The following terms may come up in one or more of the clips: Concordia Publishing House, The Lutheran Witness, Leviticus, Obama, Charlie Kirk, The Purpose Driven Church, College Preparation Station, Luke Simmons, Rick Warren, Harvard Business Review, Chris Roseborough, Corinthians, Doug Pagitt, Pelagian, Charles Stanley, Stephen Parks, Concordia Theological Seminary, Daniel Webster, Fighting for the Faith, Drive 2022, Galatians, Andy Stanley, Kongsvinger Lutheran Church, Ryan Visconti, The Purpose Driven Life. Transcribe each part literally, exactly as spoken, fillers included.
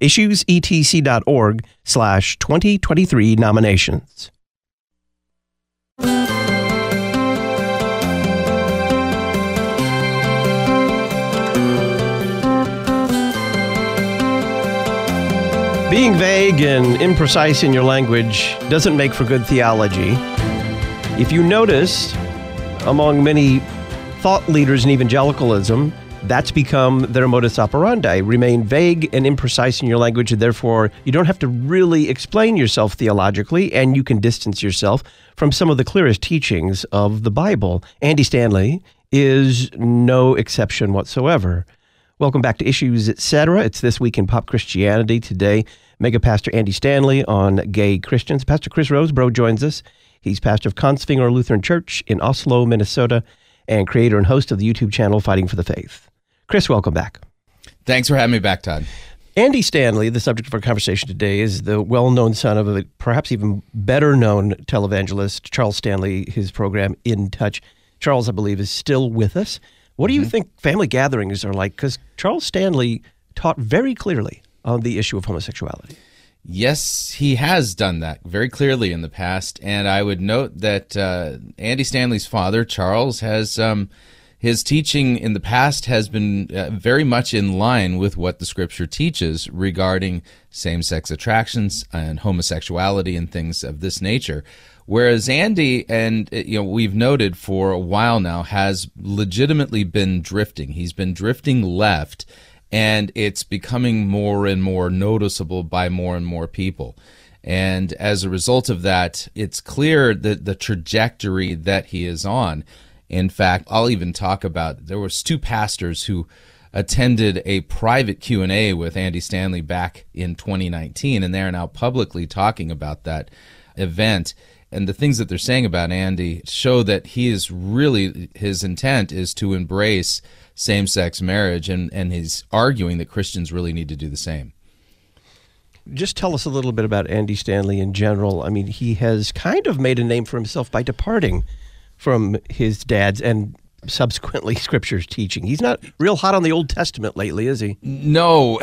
issues e t c dot org slash twenty twenty-three nominations. Being vague and imprecise in your language doesn't make for good theology. If you notice, among many thought leaders in evangelicalism, that's become their modus operandi. Remain vague and imprecise in your language, and therefore you don't have to really explain yourself theologically, and you can distance yourself from some of the clearest teachings of the Bible. Andy Stanley is no exception whatsoever. Welcome back to Issues Etc. It's This Week in Pop Christianity. Today, Mega Pastor Andy Stanley on gay Christians. Pastor Chris Rosebro joins us. He's pastor of Kongsvinger Lutheran Church in Oslo, Minnesota, and creator and host of the YouTube channel Fighting for the Faith. Chris, welcome back. Thanks for having me back, Todd. Andy Stanley, the subject of our conversation today, is the well-known son of a perhaps even better-known televangelist, Charles Stanley. His program, In Touch. Charles, I believe, is still with us. What do you mm-hmm. think family gatherings are like? Because Charles Stanley taught very clearly on the issue of homosexuality. Yes, he has done that very clearly in the past. And I would note that uh, Andy Stanley's father, Charles, has um, his teaching in the past has been uh, very much in line with what the Scripture teaches regarding same-sex attractions and homosexuality and things of this nature. Whereas Andy, and you know, we've noted for a while now, has legitimately been drifting. He's been drifting left, and it's becoming more and more noticeable by more and more people. And as a result of that, it's clear that the trajectory that he is on. In fact, I'll even talk about, there was two pastors who attended a private Q and A with Andy Stanley back in twenty nineteen, and they're now publicly talking about that event. And the things that they're saying about Andy show that he is really, his intent is to embrace same-sex marriage, and, and he's arguing that Christians really need to do the same. Just tell us a little bit about Andy Stanley in general. I mean, he has kind of made a name for himself by departing from his dad's and subsequently Scripture's teaching. He's not real hot on the Old Testament lately, is he? No,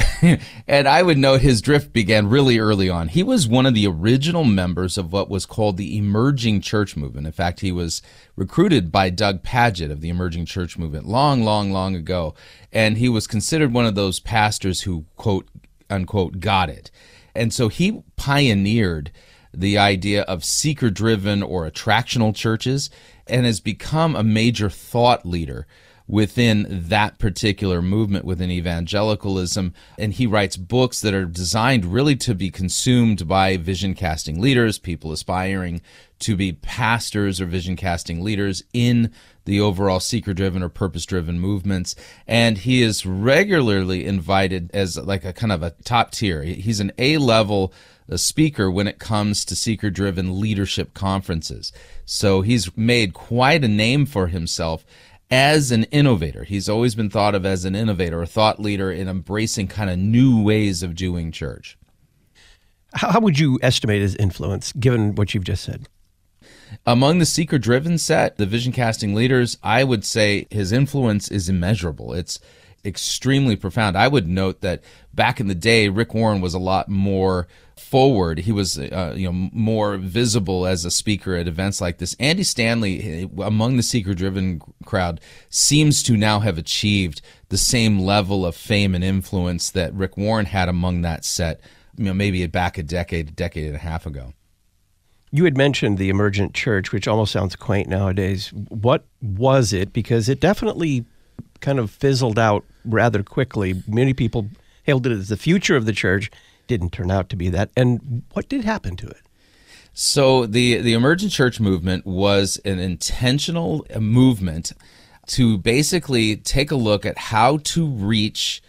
and I would note his drift began really early on. He was one of the original members of what was called the Emerging Church Movement. In fact, he was recruited by Doug Pagitt of the Emerging Church Movement long, long, long ago, and he was considered one of those pastors who, quote, unquote, got it. And so he pioneered the idea of seeker-driven or attractional churches, and has become a major thought leader within that particular movement, within evangelicalism. And he writes books that are designed really to be consumed by vision-casting leaders, people aspiring to be pastors or vision-casting leaders in the overall seeker-driven or purpose-driven movements. And he is regularly invited as like a kind of a top tier. He's an A-level a speaker when it comes to seeker-driven leadership conferences. So he's made quite a name for himself as an innovator. He's always been thought of as an innovator, a thought leader in embracing kind of new ways of doing church. How would you estimate his influence, given what you've just said? Among the seeker-driven set, the vision-casting leaders, I would say his influence is immeasurable. It's extremely profound. I would note that back in the day, Rick Warren was a lot more forward. He was uh, you know, more visible as a speaker at events like this. Andy Stanley, among the seeker-driven crowd, seems to now have achieved the same level of fame and influence that Rick Warren had among that set, you know, maybe back a decade, a decade and a half ago. You had mentioned the emergent church, which almost sounds quaint nowadays. What was it? Because it definitely kind of fizzled out rather quickly. Many people hailed it as the future of the church. Didn't turn out to be that. And what did happen to it? So the, the emergent church movement was an intentional movement to basically take a look at how to reach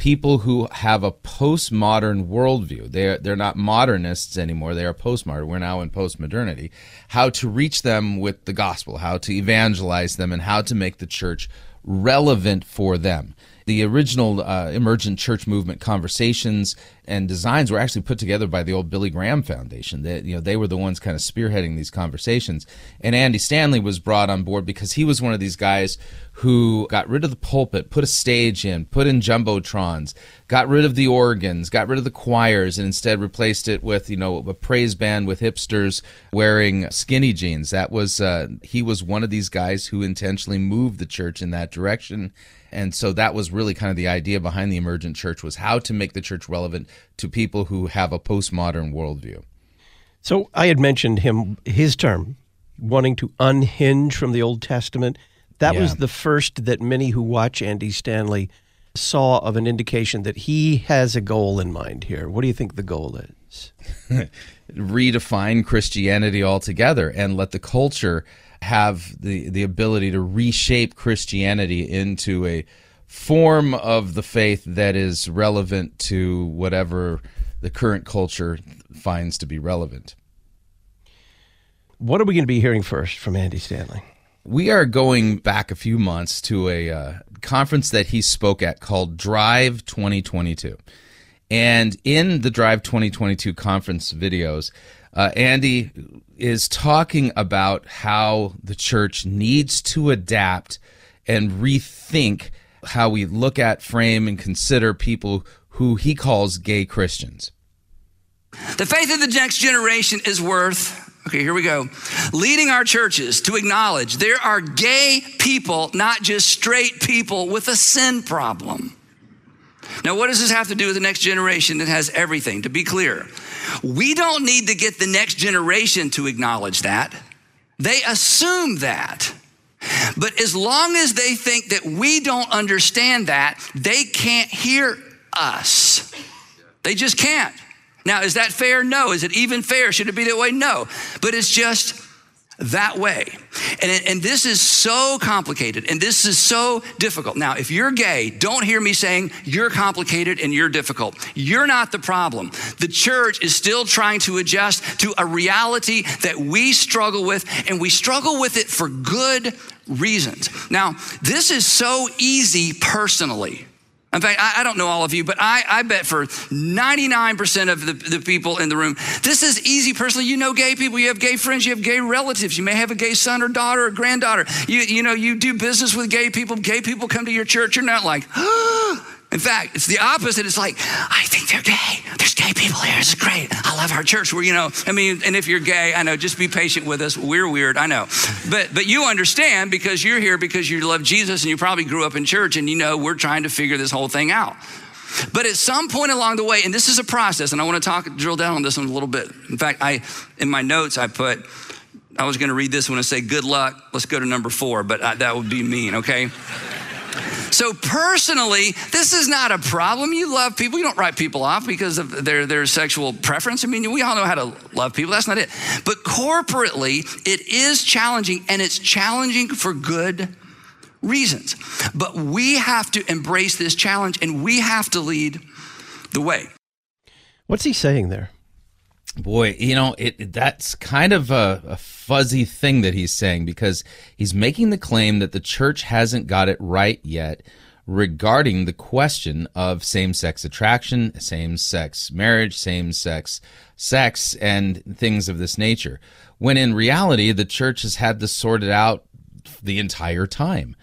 people who have a postmodern worldview. They're, they're not modernists anymore. They are postmodern. We're now in postmodernity. How to reach them with the gospel, how to evangelize them, and how to make the church relevant for them. The original uh, emergent church movement conversations and designs were actually put together by the old Billy Graham Foundation. They, you know, they were the ones kind of spearheading these conversations. And Andy Stanley was brought on board because he was one of these guys who got rid of the pulpit, put a stage in, put in jumbotrons, got rid of the organs, got rid of the choirs, and instead replaced it with, you know, a praise band with hipsters wearing skinny jeans. That was uh, he was one of these guys who intentionally moved the church in that direction. And so that was really kind of the idea behind the emergent church, was how to make the church relevant to people who have a postmodern worldview. So I had mentioned him, his term, wanting to unhinge from the Old Testament. That yeah. was the first that many who watch Andy Stanley saw of an indication that he has a goal in mind here. What do you think the goal is? Redefine Christianity altogether and let the culture have the, the ability to reshape Christianity into a form of the faith that is relevant to whatever the current culture finds to be relevant. What are we going to be hearing first from Andy Stanley? We are going back a few months to a uh, conference that he spoke at called Drive twenty twenty-two. And in the Drive twenty twenty-two conference videos, Uh, Andy is talking about how the church needs to adapt and rethink how we look at, frame, and consider people who he calls gay Christians. The faith of the next generation is worth, okay, here we go, leading our churches to acknowledge there are gay people, not just straight people, with a sin problem. Now, what does this have to do with the next generation? It has everything. To be clear, we don't need to get the next generation to acknowledge that. They assume that. But as long as they think that we don't understand that, they can't hear us. They just can't. Now, is that fair? No. Is it even fair? Should it be that way? No. But it's just that way. And, and this is so complicated, and this is so difficult. Now, if you're gay, don't hear me saying you're complicated and you're difficult. You're not the problem. The church is still trying to adjust to a reality that we struggle with, and we struggle with it for good reasons. Now, this is so easy personally. In fact, I, I don't know all of you, but I, I bet for ninety-nine percent of the, the people in the room, this is easy personally. You know gay people, you have gay friends, you have gay relatives. You may have a gay son or daughter or granddaughter. You, you know, you do business with gay people. Gay people come to your church. You're not like, oh. In fact, it's the opposite. It's like, I think they're gay. There's gay people here. It's great. I love our church. We're, you know, I mean, and if you're gay, I know, just be patient with us. We're weird, I know. But but you understand, because you're here because you love Jesus and you probably grew up in church, and you know we're trying to figure this whole thing out. But at some point along the way, and this is a process, and I want to talk, drill down on this one a little bit. In fact, I in my notes, I put, I was going to read this one and say, good luck. Let's go to number four, but I, that would be mean, okay? So personally, this is not a problem. You love people. You don't write people off because of their, their sexual preference. I mean, we all know how to love people. That's not it. But corporately, it is challenging, and it's challenging for good reasons. But we have to embrace this challenge, and we have to lead the way. What's he saying there? Boy, you know, it, that's kind of a, a fuzzy thing that he's saying, because he's making the claim that the church hasn't got it right yet regarding the question of same-sex attraction, same-sex marriage, same-sex sex, and things of this nature, when in reality, the church has had this sorted out the entire time.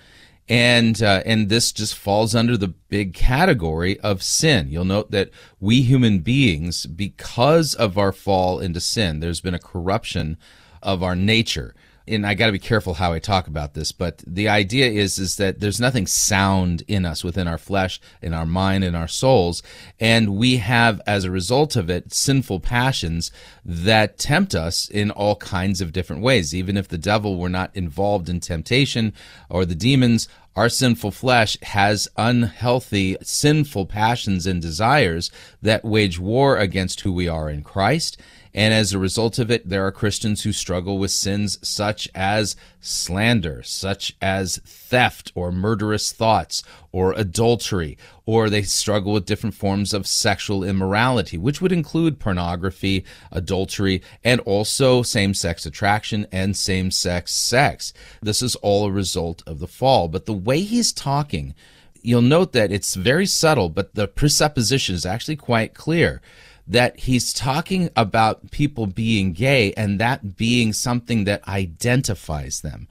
And uh, and this just falls under the big category of sin. You'll note that we human beings, because of our fall into sin, there's been a corruption of our nature. And I got to be careful how I talk about this, but the idea is is that there's nothing sound in us, within our flesh, in our mind, in our souls, and we have, as a result of it, sinful passions that tempt us in all kinds of different ways. Even if the devil were not involved in temptation or the demons, our sinful flesh has unhealthy, sinful passions and desires that wage war against who we are in Christ And as a result of it, there are Christians who struggle with sins such as slander, such as theft or murderous thoughts or adultery, or they struggle with different forms of sexual immorality, which would include pornography, adultery, and also same-sex attraction and same-sex sex. This is all a result of the fall. But the way he's talking, you'll note that it's very subtle, but the presupposition is actually quite clear, that he's talking about people being gay and that being something that identifies them.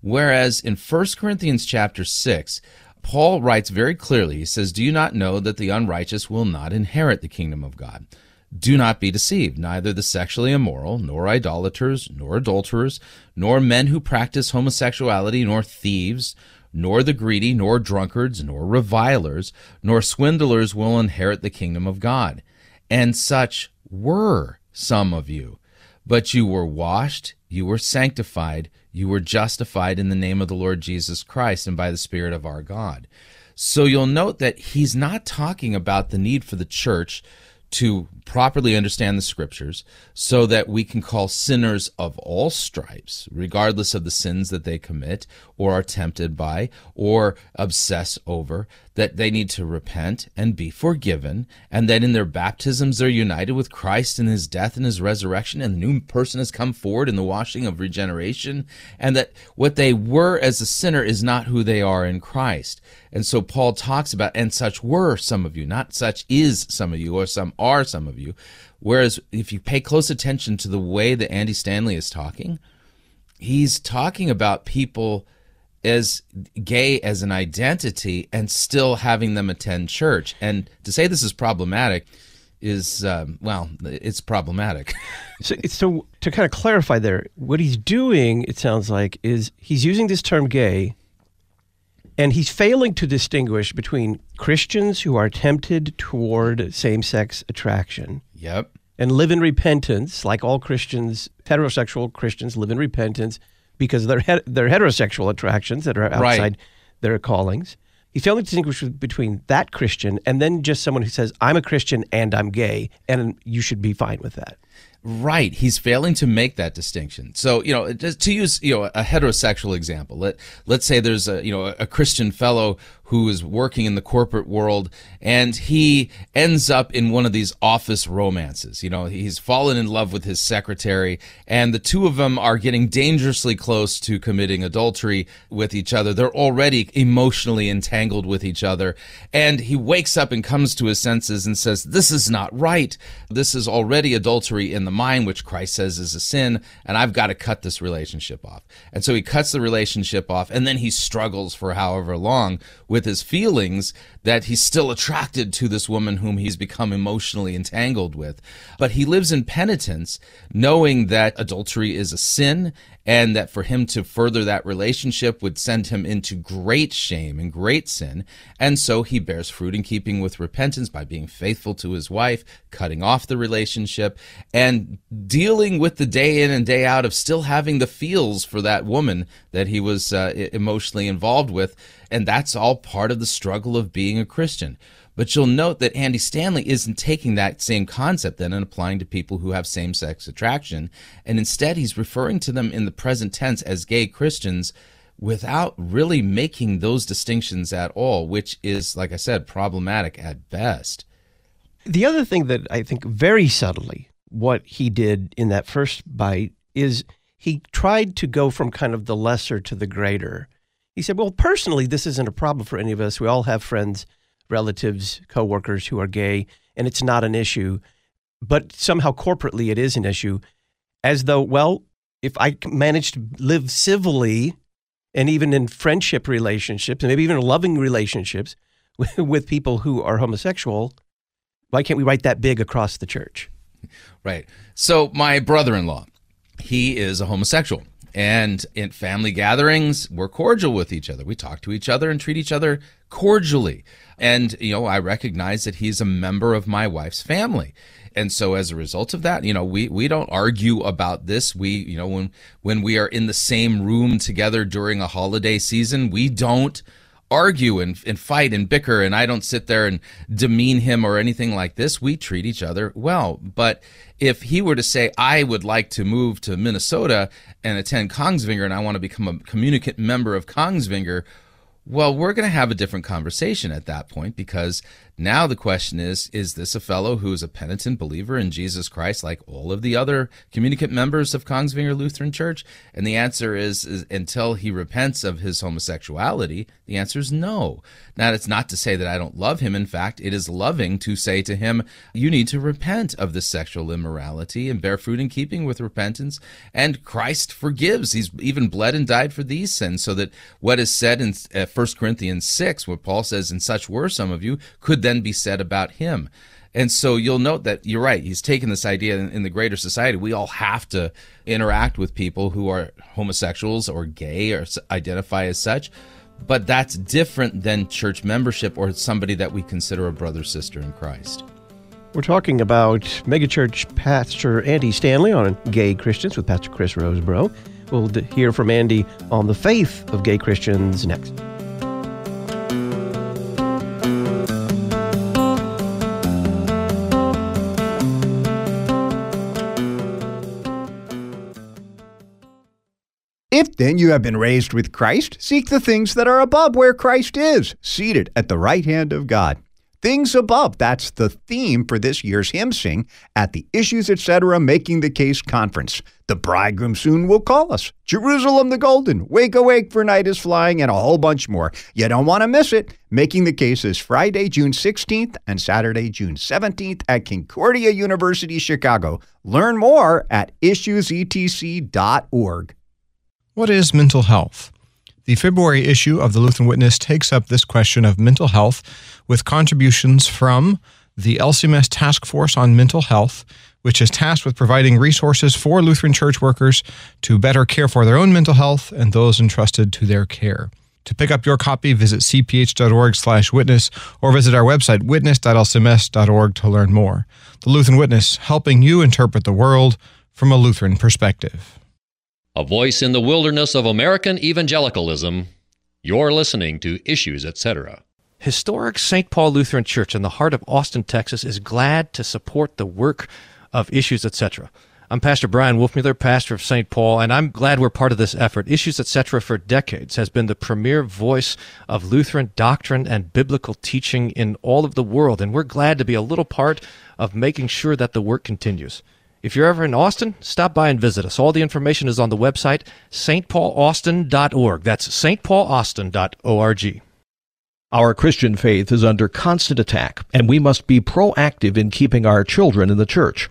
Whereas in First Corinthians chapter six, Paul writes very clearly, he says, "Do you not know that the unrighteous will not inherit the kingdom of God? Do not be deceived, neither the sexually immoral, nor idolaters, nor adulterers, nor men who practice homosexuality, nor thieves, nor the greedy, nor drunkards, nor revilers, nor swindlers will inherit the kingdom of God. And such were some of you, but you were washed, you were sanctified, you were justified in the name of the Lord Jesus Christ and by the Spirit of our God." So you'll note that he's not talking about the need for the church to properly understand the scriptures so that we can call sinners of all stripes, regardless of the sins that they commit or are tempted by or obsess over, that they need to repent and be forgiven, and that in their baptisms they're united with Christ in his death and his resurrection, and the new person has come forward in the washing of regeneration, and that what they were as a sinner is not who they are in Christ. And so Paul talks about, and such were some of you, not such is some of you, or some are some of you. Whereas if you pay close attention to the way that Andy Stanley is talking, he's talking about people as gay as an identity and still having them attend church. And to say this is problematic is, um, well, it's problematic. so, so to kind of clarify there, what he's doing, it sounds like, is he's using this term gay, and he's failing to distinguish between Christians who are tempted toward same-sex attraction, yep, and live in repentance, like all Christians, heterosexual Christians live in repentance because of their, he- their heterosexual attractions that are outside right. their callings. He's failing to distinguish between that Christian and then just someone who says, I'm a Christian and I'm gay, and you should be fine with that. Right. He's failing to make that distinction. So, you know, to use, you know, a heterosexual example, let, let's say there's a, you know, a Christian fellow who is working in the corporate world and he ends up in one of these office romances. You know, he's fallen in love with his secretary and the two of them are getting dangerously close to committing adultery with each other. They're already emotionally entangled with each other. And he wakes up and comes to his senses and says, this is not right. This is already adultery in the mind, which Christ says is a sin, and I've got to cut this relationship off. And so he cuts the relationship off, and then he struggles for however long with his feelings that he's still attracted to this woman whom he's become emotionally entangled with. But he lives in penitence, knowing that adultery is a sin, and that for him to further that relationship would send him into great shame and great sin. And so he bears fruit in keeping with repentance by being faithful to his wife, cutting off the relationship, and dealing with the day in and day out of still having the feels for that woman that he was uh, emotionally involved with. And that's all part of the struggle of being a Christian. But you'll note that Andy Stanley isn't taking that same concept then and applying to people who have same-sex attraction, and instead he's referring to them in the present tense as gay Christians without really making those distinctions at all, which is, like I said, problematic at best. The other thing that I think very subtly what he did in that first bite is he tried to go from kind of the lesser to the greater. He said, well, personally, this isn't a problem for any of us. We all have friends, relatives, coworkers who are gay, and it's not an issue. But somehow corporately it is an issue, as though, well, if I manage to live civilly and even in friendship relationships and maybe even loving relationships with people who are homosexual, why can't we write that big across the church? Right. So my brother-in-law, he is a homosexual. And in family gatherings, we're cordial with each other. We talk to each other and treat each other cordially. And, you know, I recognize that he's a member of my wife's family. And so as a result of that, you know, we, we don't argue about this. We, you know, when, when we are in the same room together during a holiday season, we don't argue and, and fight and bicker, and I don't sit there and demean him or anything like this. We treat each other well. But if he were to say, I would like to move to Minnesota and attend Kongsvinger, and I want to become a communicant member of Kongsvinger, well, we're going to have a different conversation at that point, because now the question is, is this a fellow who is a penitent believer in Jesus Christ like all of the other communicant members of Kongsvinger Lutheran Church? And the answer is, is until he repents of his homosexuality, the answer is no. Now, it's not to say that I don't love him. In fact, it is loving to say to him, you need to repent of this sexual immorality and bear fruit in keeping with repentance. And Christ forgives. He's even bled and died for these sins, so that what is said in uh, First Corinthians six, where Paul says, and such were some of you, could then be said about him. And so you'll note that you're right. He's taken this idea in, in the greater society. We all have to interact with people who are homosexuals or gay or identify as such. But that's different than church membership or somebody that we consider a brother or sister in Christ. We're talking about megachurch pastor Andy Stanley on Gay Christians with Pastor Chris Roseborough. We'll hear from Andy on the faith of gay Christians next. If then you have been raised with Christ, seek the things that are above, where Christ is, seated at the right hand of God. Things above, that's the theme for this year's hymn sing at the Issues Etc. Making the Case Conference. The Bridegroom Soon Will Call Us, Jerusalem the Golden, Wake Awake for Night is Flying, and a whole bunch more. You don't want to miss it. Making the Case is Friday, June sixteenth and Saturday, June seventeenth at Concordia University, Chicago. Learn more at issues e t c dot org. What is mental health? The February issue of the Lutheran Witness takes up this question of mental health with contributions from the L C M S Task Force on Mental Health, which is tasked with providing resources for Lutheran church workers to better care for their own mental health and those entrusted to their care. To pick up your copy, visit c p h dot org slash witness or visit our website, witness dot l c m s dot org, to learn more. The Lutheran Witness, helping you interpret the world from a Lutheran perspective. A voice in the wilderness of American evangelicalism. You're listening to Issues, et cetera. Historic Saint Paul Lutheran Church in the heart of Austin, Texas, is glad to support the work of Issues, et cetera. I'm Pastor Brian Wolfmiller, pastor of Saint Paul, and I'm glad we're part of this effort. Issues, et cetera, for decades has been the premier voice of Lutheran doctrine and biblical teaching in all of the world, and we're glad to be a little part of making sure that the work continues. If you're ever in Austin, stop by and visit us. All the information is on the website, s t paul austin dot org. That's s t paul austin dot org. Our Christian faith is under constant attack, and we must be proactive in keeping our children in the church.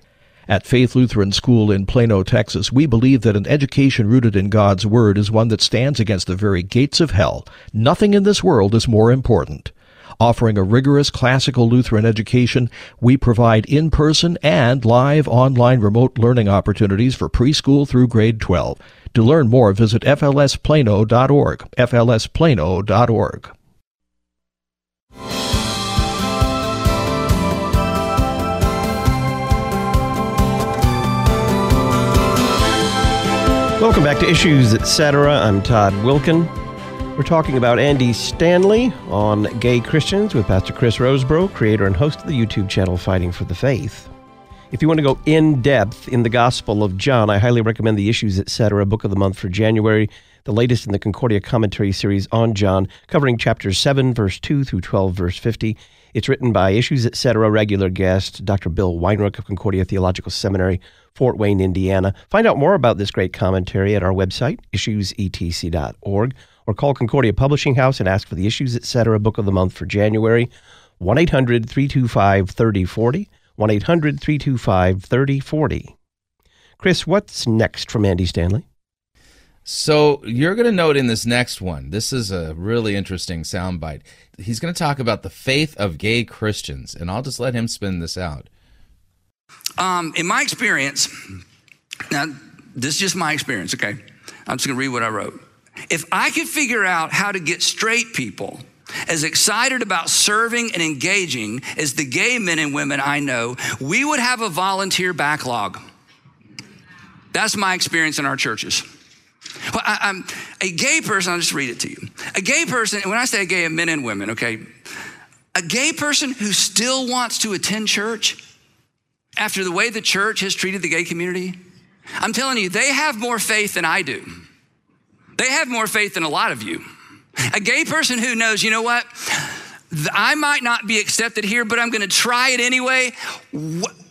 At Faith Lutheran School in Plano, Texas, we believe that an education rooted in God's Word is one that stands against the very gates of hell. Nothing in this world is more important. Offering a rigorous classical Lutheran education, we provide in-person and live online remote learning opportunities for preschool through grade twelve. To learn more, visit f l s plano dot org, f l s plano dot org. Welcome back to Issues, et cetera. I'm Todd Wilkin. We're talking about Andy Stanley on Gay Christians with Pastor Chris Roseborough, creator and host of the YouTube channel Fighting for the Faith. If you want to go in-depth in the Gospel of John, I highly recommend the Issues, et cetera. Book of the Month for January, the latest in the Concordia Commentary series on John, covering chapters seven, verse two through twelve, verse fifty. It's written by Issues, et cetera regular guest, Doctor Bill Weinrich of Concordia Theological Seminary, Fort Wayne, Indiana. Find out more about this great commentary at our website, issues e t c dot org. Or call Concordia Publishing House and ask for the Issues, et cetera Book of the Month for January, one eight hundred, three two five, three oh four oh, one eight hundred, three two five, three oh four oh. Chris, what's next from Andy Stanley? So you're going to note in this next one, this is a really interesting soundbite. He's going to talk about the faith of gay Christians, and I'll just let him spin this out. Um, in my experience, now this is just my experience, okay? I'm just going to read what I wrote. If I could figure out how to get straight people as excited about serving and engaging as the gay men and women I know, we would have a volunteer backlog. That's my experience in our churches. Well, I, I'm a gay person, I'll just read it to you. A gay person, when I say gay, and men and women, okay? A gay person who still wants to attend church after the way the church has treated the gay community, I'm telling you, they have more faith than I do. They have more faith than a lot of you. A gay person who knows, you know what? I might not be accepted here, but I'm gonna try it anyway.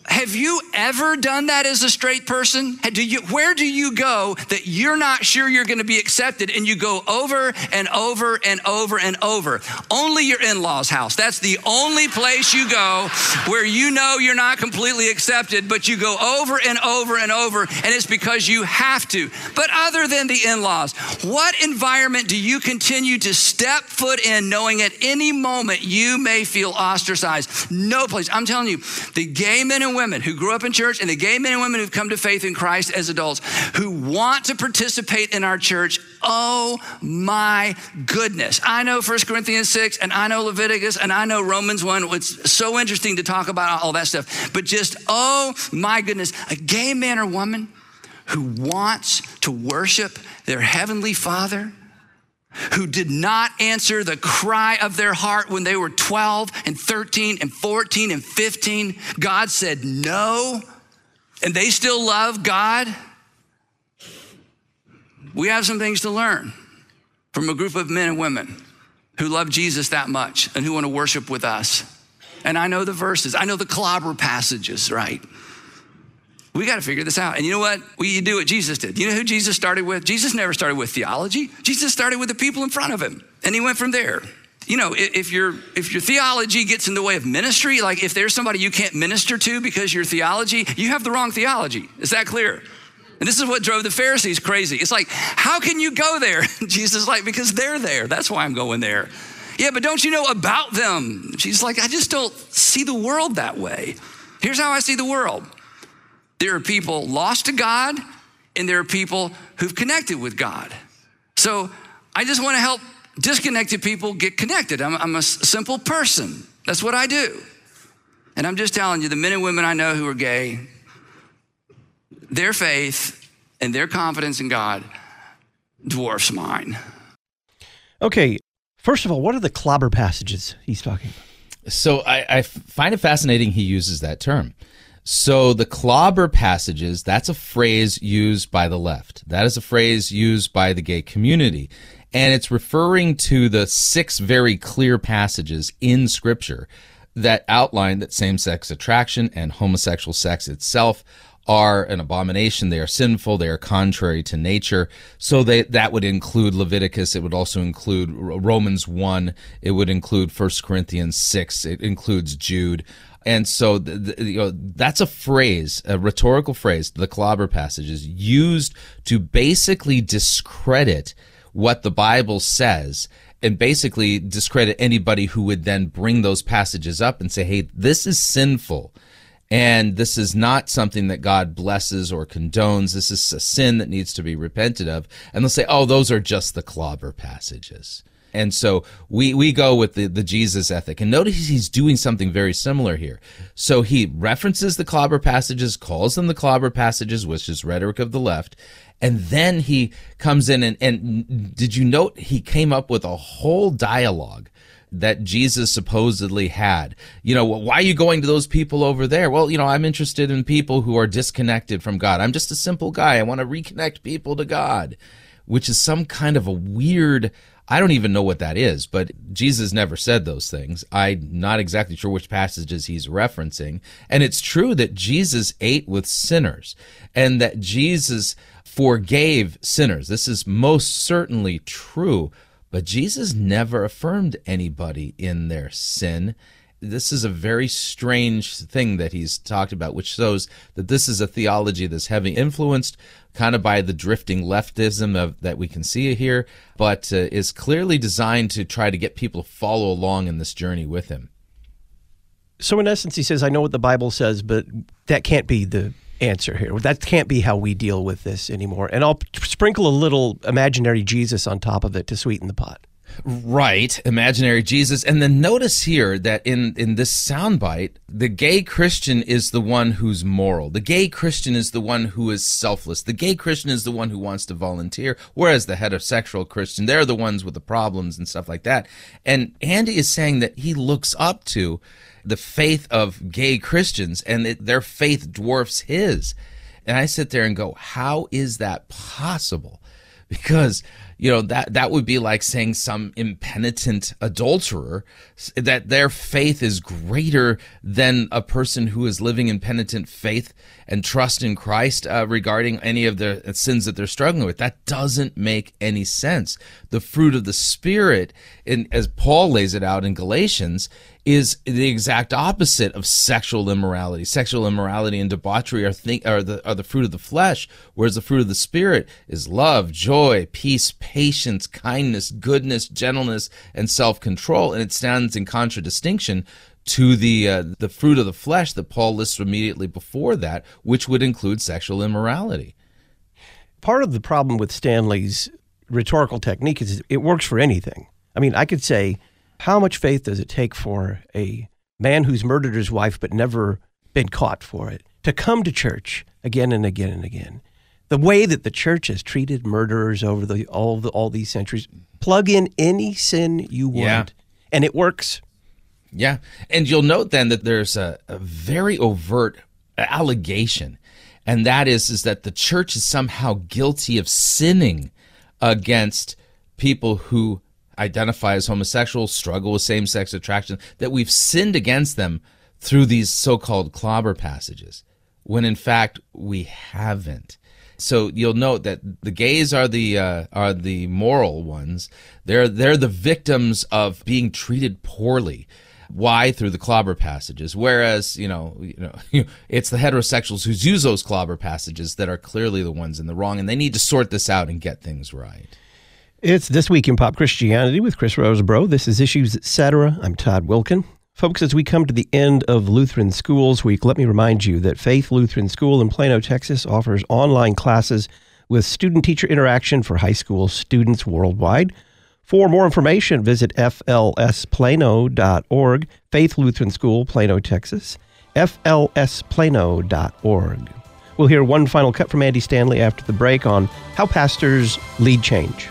Have you ever done that as a straight person? Do you, where do you go that you're not sure you're gonna be accepted and you go over and over and over and over? Only your in-laws' house. That's the only place you go where you know you're not completely accepted, but you go over and over and over, and it's because you have to. But other than the in-laws, what environment do you continue to step foot in knowing at any moment you may feel ostracized? No place. I'm telling you, the gay men and women who grew up in church and the gay men and women who've come to faith in Christ as adults who want to participate in our church, oh my goodness. I know First Corinthians six and I know Leviticus and I know Romans one. It's so interesting to talk about all that stuff, but just, oh my goodness, a gay man or woman who wants to worship their heavenly Father, who did not answer the cry of their heart when they were twelve and thirteen and fourteen and fifteen. God said no, and they still love God. We have some things to learn from a group of men and women who love Jesus that much and who want to worship with us. And I know the verses, I know the clobber passages, right? We got to figure this out. And you know what? We do what Jesus did. You know who Jesus started with? Jesus never started with theology. Jesus started with the people in front of him, and he went from there. You know, if your if your theology gets in the way of ministry, like if there's somebody you can't minister to because your theology, you have the wrong theology. Is that clear? And this is what drove the Pharisees crazy. It's like, how can you go there? Jesus is like, because they're there. That's why I'm going there. Yeah, but don't you know about them? She's like, I just don't see the world that way. Here's how I see the world. There are people lost to God, and there are people who've connected with God. So I just want to help disconnected people get connected. I'm, I'm a simple person. That's what I do. And I'm just telling you, the men and women I know who are gay, their faith and their confidence in God dwarfs mine. Okay, first of all, what are the clobber passages he's talking about? So I, I find it fascinating he uses that term. So the clobber passages, that's a phrase used by the left. That is a phrase used by the gay community. And it's referring to the six very clear passages in Scripture that outline that same-sex attraction and homosexual sex itself are an abomination. They are sinful. They are contrary to nature. So they, that would include Leviticus. It would also include Romans one. It would include First Corinthians six. It includes Jude. And so the, the, you know, that's a phrase, a rhetorical phrase, the clobber passage is used to basically discredit what the Bible says and basically discredit anybody who would then bring those passages up and say, hey, this is sinful. And this is not something that God blesses or condones. This is a sin that needs to be repented of. And they'll say, oh, those are just the clobber passages. And so we, we go with the, the Jesus ethic. And notice he's doing something very similar here. So he references the clobber passages, calls them the clobber passages, which is rhetoric of the left. And then he comes in and, and did you note he came up with a whole dialogue that Jesus supposedly had? You know, why are you going to those people over there? Well, you know, I'm interested in people who are disconnected from God. I'm just a simple guy. I want to reconnect people to God, which is some kind of a weird, I don't even know what that is, but Jesus never said those things. I'm not exactly sure which passages he's referencing. And it's true that Jesus ate with sinners and that Jesus forgave sinners. This is most certainly true, but Jesus never affirmed anybody in their sin. This is a very strange thing that he's talked about, which shows that this is a theology that's heavily influenced kind of by the drifting leftism of, that we can see here, but uh, is clearly designed to try to get people to follow along in this journey with him. So in essence, he says, I know what the Bible says, but that can't be the answer here. That can't be how we deal with this anymore. And I'll sprinkle a little imaginary Jesus on top of it to sweeten the pot. Right, imaginary Jesus. And then notice here that in, in this soundbite, the gay Christian is the one who's moral. The gay Christian is the one who is selfless. The gay Christian is the one who wants to volunteer, whereas the heterosexual Christian, they're the ones with the problems and stuff like that. And Andy is saying that he looks up to the faith of gay Christians, and it, their faith dwarfs his. And I sit there and go, how is that possible? Because, you know, that that would be like saying some impenitent adulterer, that their faith is greater than a person who is living in penitent faith and trust in Christ uh, regarding any of the sins that they're struggling with. That doesn't make any sense. The fruit of the Spirit, in, as Paul lays it out in Galatians, is the exact opposite of sexual immorality. Sexual immorality and debauchery are, think, are, the, are the fruit of the flesh, whereas the fruit of the Spirit is love, joy, peace, patience, kindness, goodness, gentleness, and self-control. And it stands in contradistinction to the uh, the fruit of the flesh that Paul lists immediately before that, which would include sexual immorality. Part of the problem with Stanley's rhetorical technique is it works for anything. I mean, I could say, how much faith does it take for a man who's murdered his wife but never been caught for it to come to church again and again and again? The way that the church has treated murderers over the all the, all these centuries, plug in any sin you want, yeah, and it works. Yeah, and you'll note then that there's a, a very overt allegation, and that is, is that the church is somehow guilty of sinning against people who identify as homosexual, struggle with same-sex attraction, that we've sinned against them through these so-called clobber passages, when in fact we haven't. So you'll note that the gays are the uh, are the moral ones. They're they're the victims of being treated poorly. Why? Through the clobber passages. Whereas, you know, you know, it's the heterosexuals who use those clobber passages that are clearly the ones in the wrong, and they need to sort this out and get things right. It's This Week in Pop Christianity with Chris Roseborough. This is Issues Etc. I'm Todd Wilkin. Folks, as we come to the end of Lutheran Schools Week, let me remind you that Faith Lutheran School in Plano, Texas offers online classes with student-teacher interaction for high school students worldwide. For more information, visit f l s plano dot org, Faith Lutheran School, Plano, Texas, f l s plano dot org. We'll hear one final cut from Andy Stanley after the break on how pastors lead change.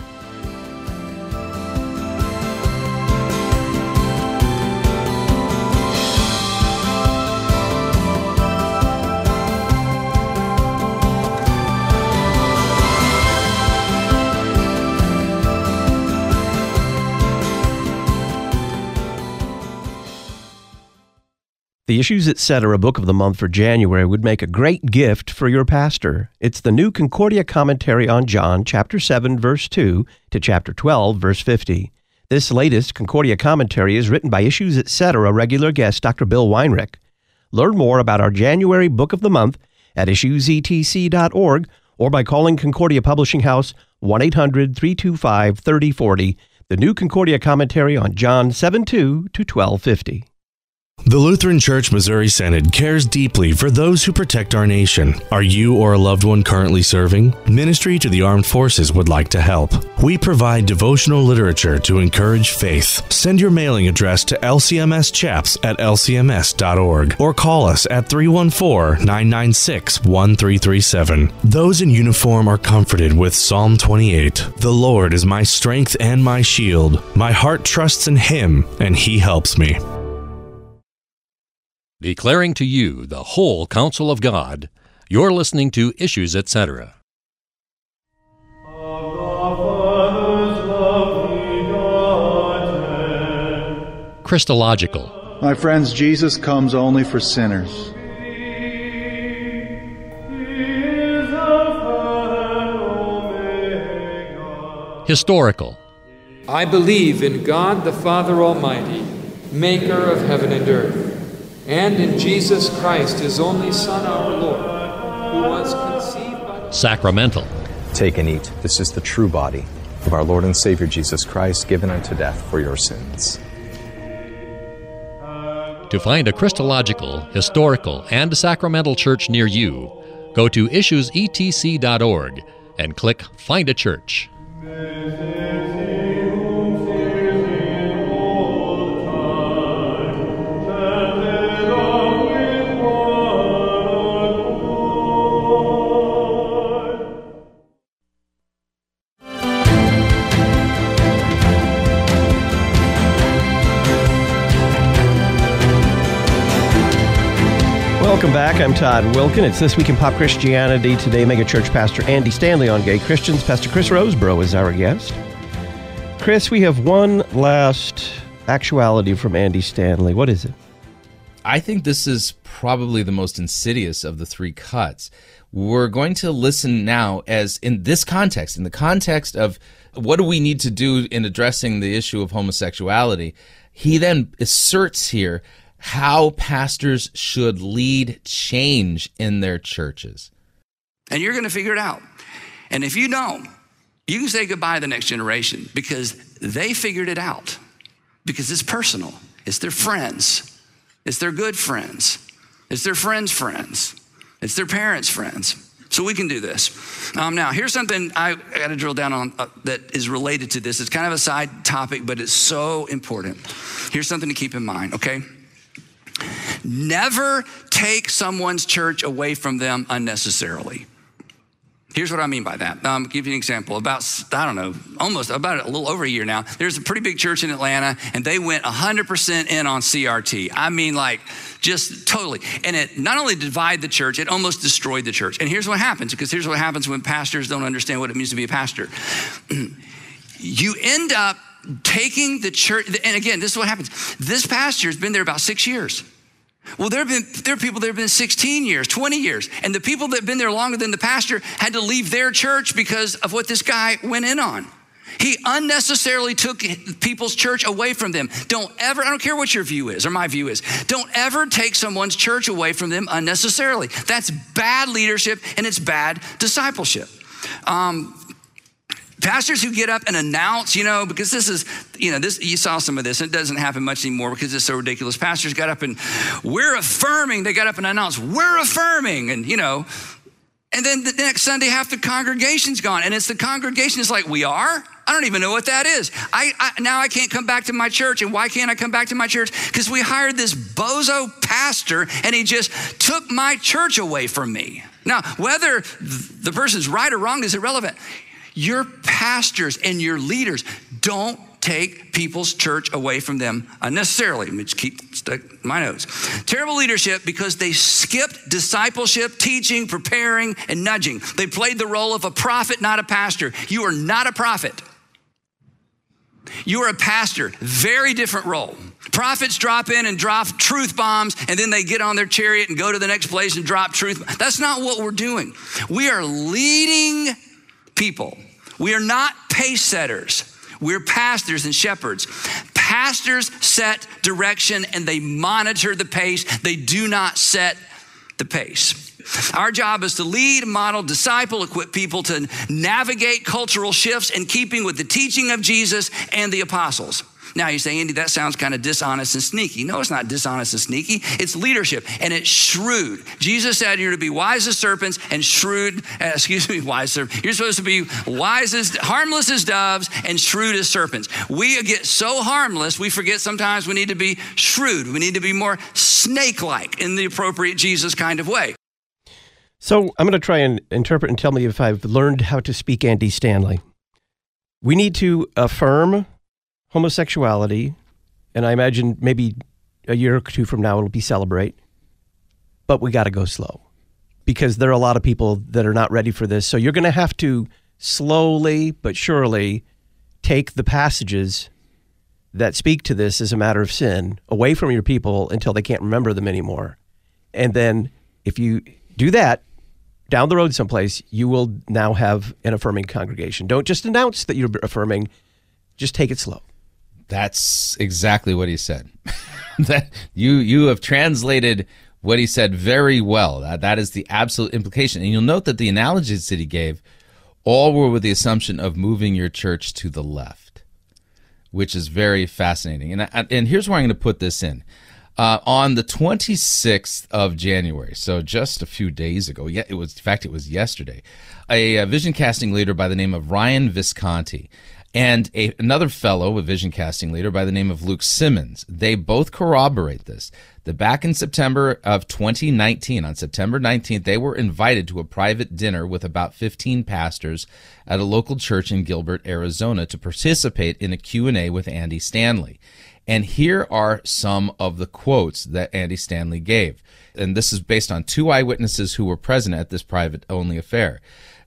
The Issues Etc. book of the month for January would make a great gift for your pastor. It's the new Concordia Commentary on John, chapter seven, verse two, to chapter twelve, verse fifty. This latest Concordia Commentary is written by Issues Etc. regular guest Doctor Bill Weinrich. Learn more about our January book of the month at issues e t c dot org or by calling Concordia Publishing House one eight hundred, three two five, three oh four oh, the new Concordia Commentary on John seven two to twelve fifty. The Lutheran Church Missouri Synod cares deeply for those who protect our nation. Are you or a loved one currently serving? Ministry to the Armed Forces would like to help. We provide devotional literature to encourage faith. Send your mailing address to l c m s chaps at l c m s dot org or call us at three one four, nine nine six, one three three seven. Those in uniform are comforted with Psalm twenty-eight. The Lord is my strength and my shield. My heart trusts in Him, and He helps me. Declaring to you the whole counsel of God, you're listening to Issues Etc. Christological. My friends, Jesus comes only for sinners. Historical. I believe in God the Father Almighty, maker of heaven and earth, and in Jesus Christ, His only Son, our Lord, who was conceived by... Sacramental. Take and eat. This is the true body of our Lord and Savior Jesus Christ, given unto death for your sins. To find a Christological, historical, and sacramental church near you, go to issues e t c dot org and click Find a Church. Welcome back. I'm Todd Wilkin. It's This Week in Pop Christianity. Today, Megachurch Pastor Andy Stanley on Gay Christians. Pastor Chris Roseborough is our guest. Chris, we have one last actuality from Andy Stanley. What is it? I think this is probably the most insidious of the three cuts. We're going to listen now as in this context, in the context of what do we need to do in addressing the issue of homosexuality. He then asserts here how pastors should lead change in their churches. And you're going to figure it out. And if you don't, you can say goodbye to the next generation because they figured it out. Because it's personal. It's their friends. It's their good friends. It's their friends' friends. It's their parents' friends. So we can do this. Um, now, here's something I, I got to drill down on uh, that is related to this. It's kind of a side topic, but it's so important. Here's something to keep in mind, okay? Never take someone's church away from them unnecessarily. Here's what I mean by that. Um, I'll give you an example. About, I don't know, almost about a little over a year now, there's a pretty big church in Atlanta, and they went one hundred percent in on C R T. I mean, like, just totally. And it not only divided the church, it almost destroyed the church. And here's what happens, because here's what happens when pastors don't understand what it means to be a pastor. You end up taking the church, and again, this is what happens. This pastor has been there about six years. Well, there have been there are people that have been sixteen years, twenty years, and the people that have been there longer than the pastor had to leave their church because of what this guy went in on. He unnecessarily took people's church away from them. Don't ever, I don't care what your view is or my view is, don't ever take someone's church away from them unnecessarily. That's bad leadership and it's bad discipleship. Um, Pastors who get up and announce, you know, because this is, you know, this you saw some of this. It doesn't happen much anymore because it's so ridiculous. Pastors got up and we're affirming. They got up and announced, we're affirming. And, you know, and then the next Sunday, half the congregation's gone. And it's the congregation is like, we are? I don't even know what that is. I, I now I can't come back to my church. And why can't I come back to my church? Because we hired this bozo pastor and he just took my church away from me. Now, whether the person's right or wrong is irrelevant. Your pastors and your leaders don't take people's church away from them unnecessarily. Let me just keep my notes. Terrible leadership because they skipped discipleship, teaching, preparing, and nudging. They played the role of a prophet, not a pastor. You are not a prophet. You are a pastor, very different role. Prophets drop in and drop truth bombs, and then they get on their chariot and go to the next place and drop truth. That's not what we're doing. We are leading people. We are not pace setters. We're pastors and shepherds. Pastors set direction and they monitor the pace. They do not set the pace. Our job is to lead, model, disciple, equip people to navigate cultural shifts in keeping with the teaching of Jesus and the apostles. Now you say, Andy, that sounds kind of dishonest and sneaky. No, it's not dishonest and sneaky. It's leadership and it's shrewd. Jesus said you're to be wise as serpents and shrewd, uh, excuse me, wise serpents. You're supposed to be wise as, harmless as doves and shrewd as serpents. We get so harmless, we forget sometimes we need to be shrewd. We need to be more snake-like in the appropriate Jesus kind of way. So I'm going to try and interpret and tell me if I've learned how to speak Andy Stanley. We need to affirm homosexuality, and I imagine maybe a year or two from now it'll be celebrate, but we got to go slow because there are a lot of people that are not ready for this. So you're going to have to slowly but surely take the passages that speak to this as a matter of sin away from your people until they can't remember them anymore. And then if you do that, down the road someplace, you will now have an affirming congregation. Don't just announce that you're affirming, just take it slow. That's exactly what he said. That you you have translated what he said very well. That, that is the absolute implication. And you'll note that the analogies that he gave all were with the assumption of moving your church to the left, which is very fascinating. And I, and here's where I'm going to put this in. Uh, on the twenty-sixth of January, so just a few days ago, yeah, it was, in fact, it was yesterday, a, a vision casting leader by the name of Ryan Visconti and a, another fellow, a vision casting leader by the name of Luke Simmons. They both corroborate this. That back in September of twenty nineteen, on September nineteenth, they were invited to a private dinner with about fifteen pastors at a local church in Gilbert, Arizona, to participate in a Q and A with Andy Stanley. And here are some of the quotes that Andy Stanley gave. And this is based on two eyewitnesses who were present at this private-only affair.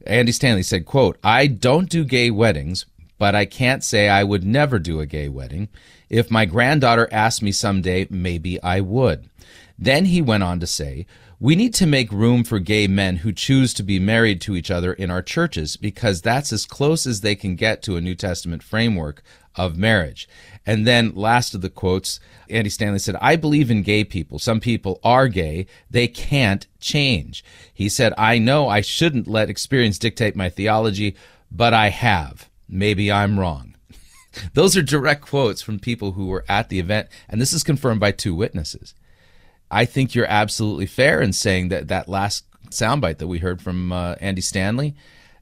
Andy Stanley said, quote, "I don't do gay weddings, but I can't say I would never do a gay wedding. If my granddaughter asked me someday, maybe I would." Then he went on to say, "We need to make room for gay men who choose to be married to each other in our churches, because that's as close as they can get to a New Testament framework of marriage." And then, last of the quotes, Andy Stanley said, "I believe in gay people. Some people are gay. They can't change." He said, "I know I shouldn't let experience dictate my theology, but I have. Maybe I'm wrong." Those are direct quotes from people who were at the event, and this is confirmed by two witnesses. I think you're absolutely fair in saying that that last soundbite that we heard from uh, Andy Stanley,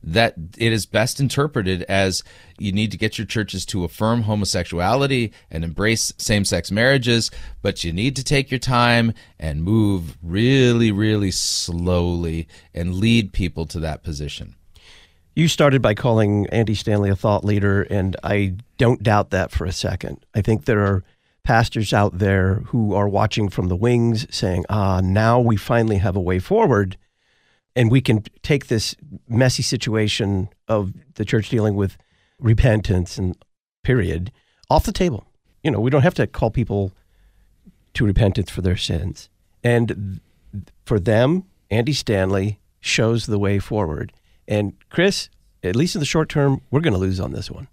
that it is best interpreted as you need to get your churches to affirm homosexuality and embrace same-sex marriages, but you need to take your time and move really, really slowly and lead people to that position. You started by calling Andy Stanley a thought leader, and I don't doubt that for a second. I think there are pastors out there who are watching from the wings saying, ah, now we finally have a way forward, and we can take this messy situation of the church dealing with repentance and period off the table. You know, we don't have to call people to repentance for their sins. And for them, Andy Stanley shows the way forward. And Chris, at least in the short term, we're going to lose on this one.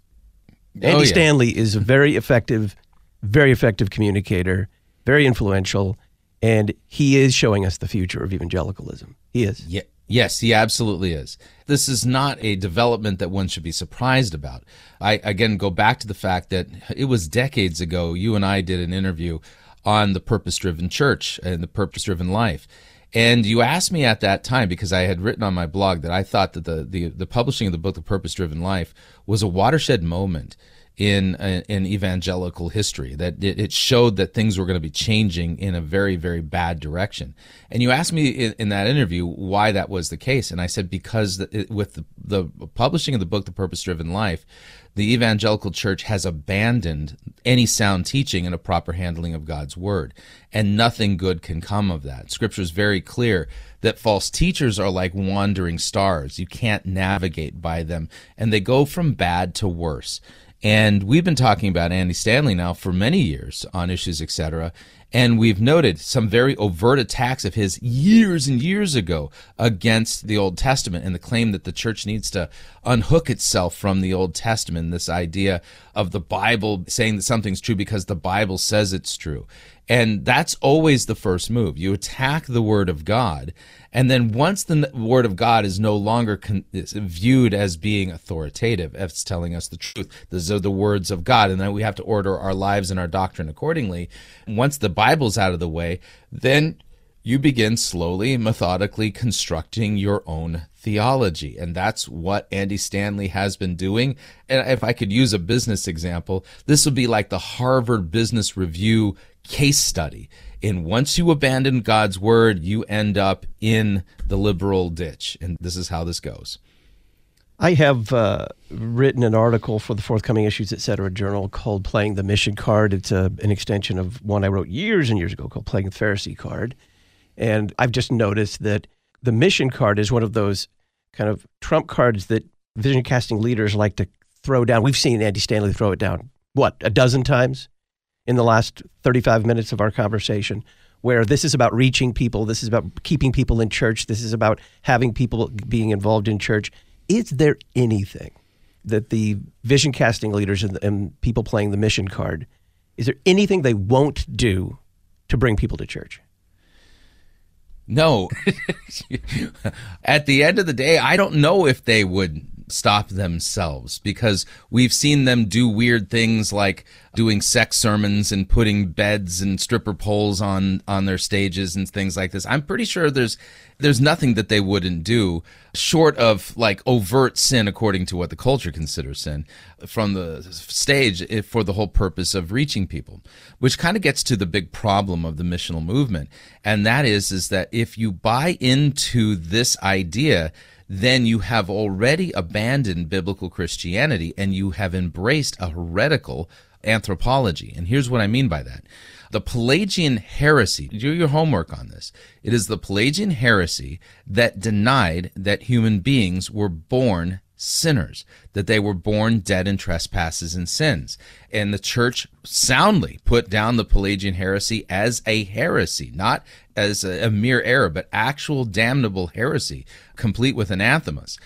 Oh, Andy yeah. Stanley is a very effective very effective communicator, very influential, and he is showing us the future of evangelicalism. He is. Yeah, yes, he absolutely is. This is not a development that one should be surprised about. I, again, go back to the fact that it was decades ago you and I did an interview on the purpose-driven church and the purpose-driven life. And you asked me at that time, because I had written on my blog that I thought that the, the, the publishing of the book, The Purpose Driven Life, was a watershed moment in in evangelical history, that it showed that things were going to be changing in a very, very bad direction. And you asked me in, in that interview why that was the case, and I said because the, with the, the publishing of the book, The Purpose Driven Life, the evangelical church has abandoned any sound teaching and a proper handling of God's word, and nothing good can come of that. Scripture is very clear that false teachers are like wandering stars. You can't navigate by them, and they go from bad to worse. And we've been talking about Andy Stanley now for many years on Issues, et cetera, and we've noted some very overt attacks of his years and years ago against the Old Testament and the claim that the church needs to unhook itself from the Old Testament, this idea of the Bible saying that something's true because the Bible says it's true. And that's always the first move. You attack the Word of God, and then once the Word of God is no longer con- is viewed as being authoritative, as telling us the truth, those are the words of God, and then we have to order our lives and our doctrine accordingly. Once the Bible's out of the way, then you begin slowly, methodically constructing your own theology, and that's what Andy Stanley has been doing. And if I could use a business example, this would be like the Harvard Business Review case study. And once you abandon God's word, you end up in the liberal ditch, and this is how this goes. I have uh, written an article for the forthcoming Issues, et cetera journal called Playing the Mission Card. It's a, an extension of one I wrote years and years ago called Playing the Pharisee Card. And I've just noticed that the mission card is one of those kind of trump cards that vision casting leaders like to throw down. We've seen Andy Stanley throw it down, what, a dozen times in the last thirty-five minutes of our conversation, where this is about reaching people, this is about keeping people in church, this is about having people being involved in church. Is there anything that the vision casting leaders and, and people playing the mission card, is there anything they won't do to bring people to church? No. At the end of the day, I don't know if they would stop themselves, because we've seen them do weird things like doing sex sermons and putting beds and stripper poles on, on their stages and things like this. I'm pretty sure there's there's nothing that they wouldn't do short of like overt sin, according to what the culture considers sin, from the stage for the whole purpose of reaching people, which kind of gets to the big problem of the missional movement. And that is, is that if you buy into this idea then you have already abandoned biblical Christianity and you have embraced a heretical anthropology. And here's what I mean by that. The Pelagian heresy, do your homework on this, it is the Pelagian heresy that denied that human beings were born sinners, that they were born dead in trespasses and sins. And the church soundly put down the Pelagian heresy as a heresy, not as a, a mere error, but actual damnable heresy, complete with anathemas.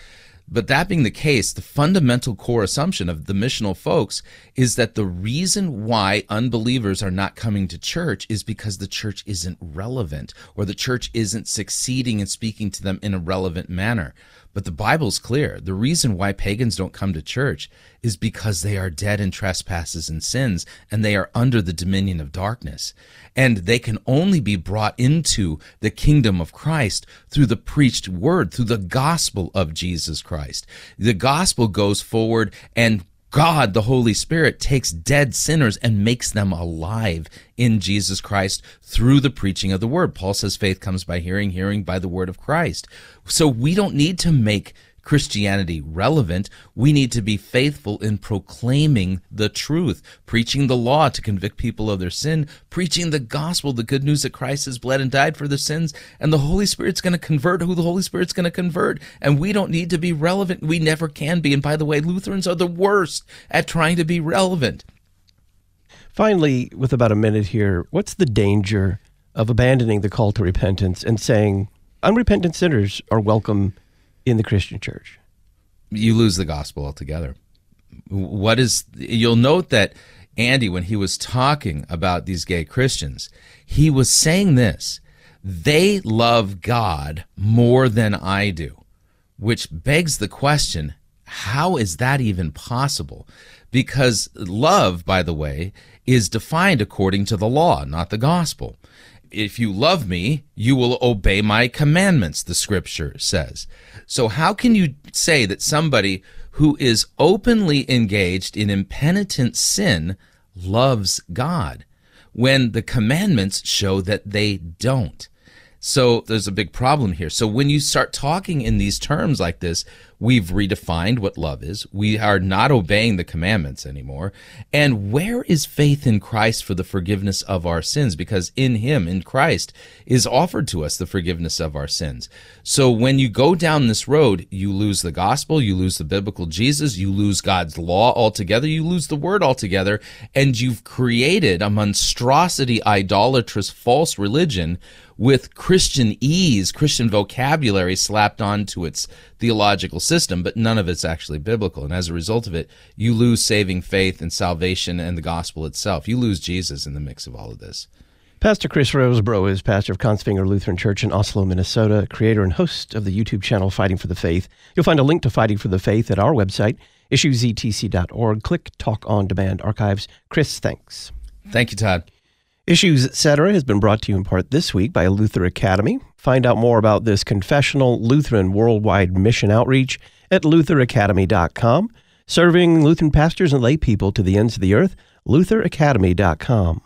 But that being the case, the fundamental core assumption of the missional folks is that the reason why unbelievers are not coming to church is because the church isn't relevant, or the church isn't succeeding in speaking to them in a relevant manner. But the Bible's clear. The reason why pagans don't come to church is because they are dead in trespasses and sins, and they are under the dominion of darkness. And they can only be brought into the kingdom of Christ through the preached word, through the gospel of Jesus Christ. The gospel goes forward, and God, the Holy Spirit, takes dead sinners and makes them alive in Jesus Christ through the preaching of the word. Paul says faith comes by hearing, hearing by the word of Christ. So we don't need to make Christianity relevant. We need to be faithful in proclaiming the truth, preaching the law to convict people of their sin, preaching the gospel, the good news that Christ has bled and died for their sins, and the Holy Spirit's going to convert who the Holy Spirit's going to convert, and we don't need to be relevant. We never can be. And by the way, Lutherans are the worst at trying to be relevant. Finally, with about a minute here, what's the danger of abandoning the call to repentance and saying unrepentant sinners are welcome in the Christian church? You lose the gospel altogether. What is, you'll note that Andy, when he was talking about these gay Christians, he was saying this: they love God more than I do, which begs the question, how is that even possible? Because love, by the way, is defined according to the law, not the gospel. If you love me, you will obey my commandments, the scripture says. So how can you say that somebody who is openly engaged in impenitent sin loves God when the commandments show that they don't? So there's a big problem here. So when you start talking in these terms like this, we've redefined what love is. We are not obeying the commandments anymore. And where is faith in Christ for the forgiveness of our sins? Because in him, in Christ, is offered to us the forgiveness of our sins. So when you go down this road, you lose the gospel, you lose the biblical Jesus, you lose God's law altogether, you lose the word altogether, and you've created a monstrosity, idolatrous, false religion with Christian ease, Christian vocabulary slapped onto its theological system, but none of it's actually biblical. And as a result of it, you lose saving faith and salvation and the gospel itself. You lose Jesus in the mix of all of this. Pastor Chris Rosebro is pastor of Kongsvinger Lutheran Church in Oslo, Minnesota, creator and host of the YouTube channel Fighting for the Faith. You'll find a link to Fighting for the Faith at our website, issues e t c dot org. Click Talk on Demand Archives. Chris, thanks. Thank you, Todd. Issues, et cetera has been brought to you in part this week by Luther Academy. Find out more about this confessional Lutheran worldwide mission outreach at luther academy dot com. Serving Lutheran pastors and lay people to the ends of the earth, luther academy dot com.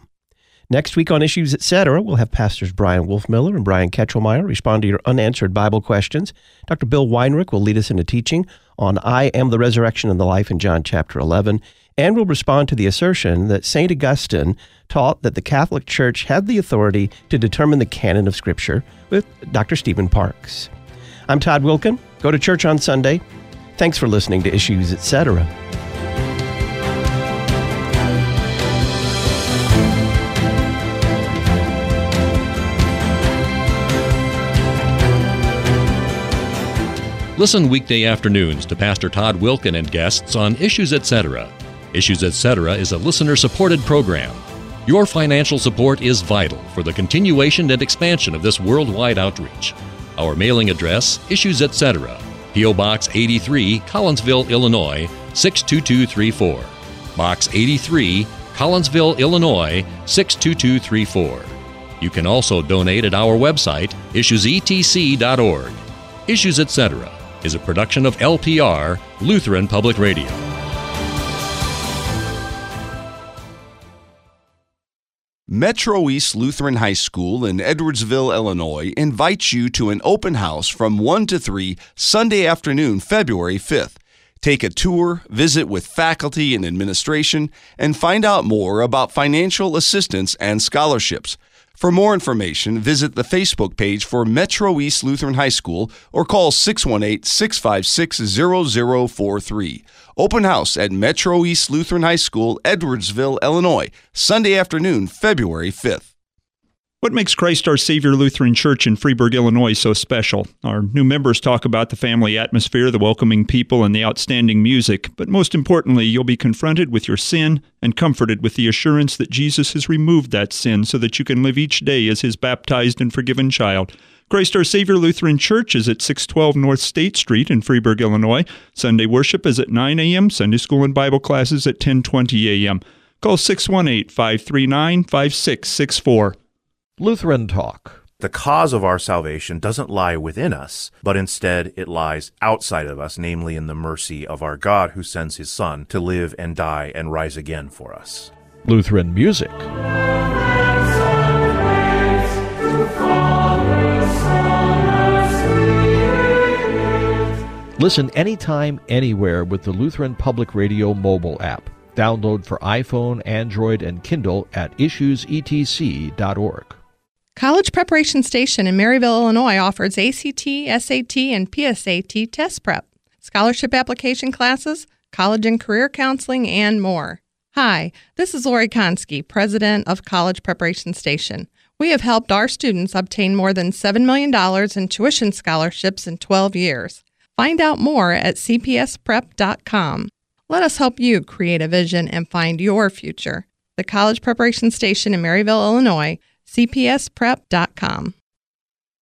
Next week on Issues, et cetera, we'll have Pastors Brian Wolfmiller and Brian Ketchelmeyer respond to your unanswered Bible questions. Doctor Bill Weinrich will lead us in a teaching on I am the resurrection and the life in John chapter eleven. And will respond to the assertion that Saint Augustine taught that the Catholic Church had the authority to determine the canon of Scripture with Doctor Stephen Parks. I'm Todd Wilkin. Go to church on Sunday. Thanks for listening to Issues, et cetera. Listen weekday afternoons to Pastor Todd Wilkin and guests on Issues, et cetera. Issues, et cetera is a listener-supported program. Your financial support is vital for the continuation and expansion of this worldwide outreach. Our mailing address, Issues, et cetera, P O. Box eighty-three, Collinsville, Illinois, six two two three four. Box eighty-three, Collinsville, Illinois, six two two three four. You can also donate at our website, issues e t c dot org. Issues, et cetera is a production of L P R, Lutheran Public Radio. Metro East Lutheran High School in Edwardsville, Illinois, invites you to an open house from one to three Sunday afternoon, February fifth. Take a tour, visit with faculty and administration, and find out more about financial assistance and scholarships. For more information, visit the Facebook page for Metro East Lutheran High School or call six one eight, six five six, zero zero four three. Open house at Metro East Lutheran High School, Edwardsville, Illinois, Sunday afternoon, February fifth. What makes Christ Our Savior Lutheran Church in Freeburg, Illinois so special? Our new members talk about the family atmosphere, the welcoming people, and the outstanding music. But most importantly, you'll be confronted with your sin and comforted with the assurance that Jesus has removed that sin so that you can live each day as his baptized and forgiven child. Christ Our Savior Lutheran Church is at six twelve North State Street in Freeburg, Illinois. Sunday worship is at nine a.m., Sunday school and Bible classes at ten twenty a.m. Call six one eight, five three nine, five six six four. Lutheran Talk. The cause of our salvation doesn't lie within us, but instead it lies outside of us, namely in the mercy of our God who sends his Son to live and die and rise again for us. Lutheran Music. Listen anytime, anywhere with the Lutheran Public Radio mobile app. Download for iPhone, Android, and Kindle at issues e t c dot org. College Preparation Station in Maryville, Illinois offers A C T, S A T, and P S A T test prep, scholarship application classes, college and career counseling, and more. Hi, this is Lori Konski, president of College Preparation Station. We have helped our students obtain more than seven million dollars in tuition scholarships in twelve years. Find out more at c p s prep dot com. Let us help you create a vision and find your future. The College Preparation Station in Maryville, Illinois, c p s prep dot com.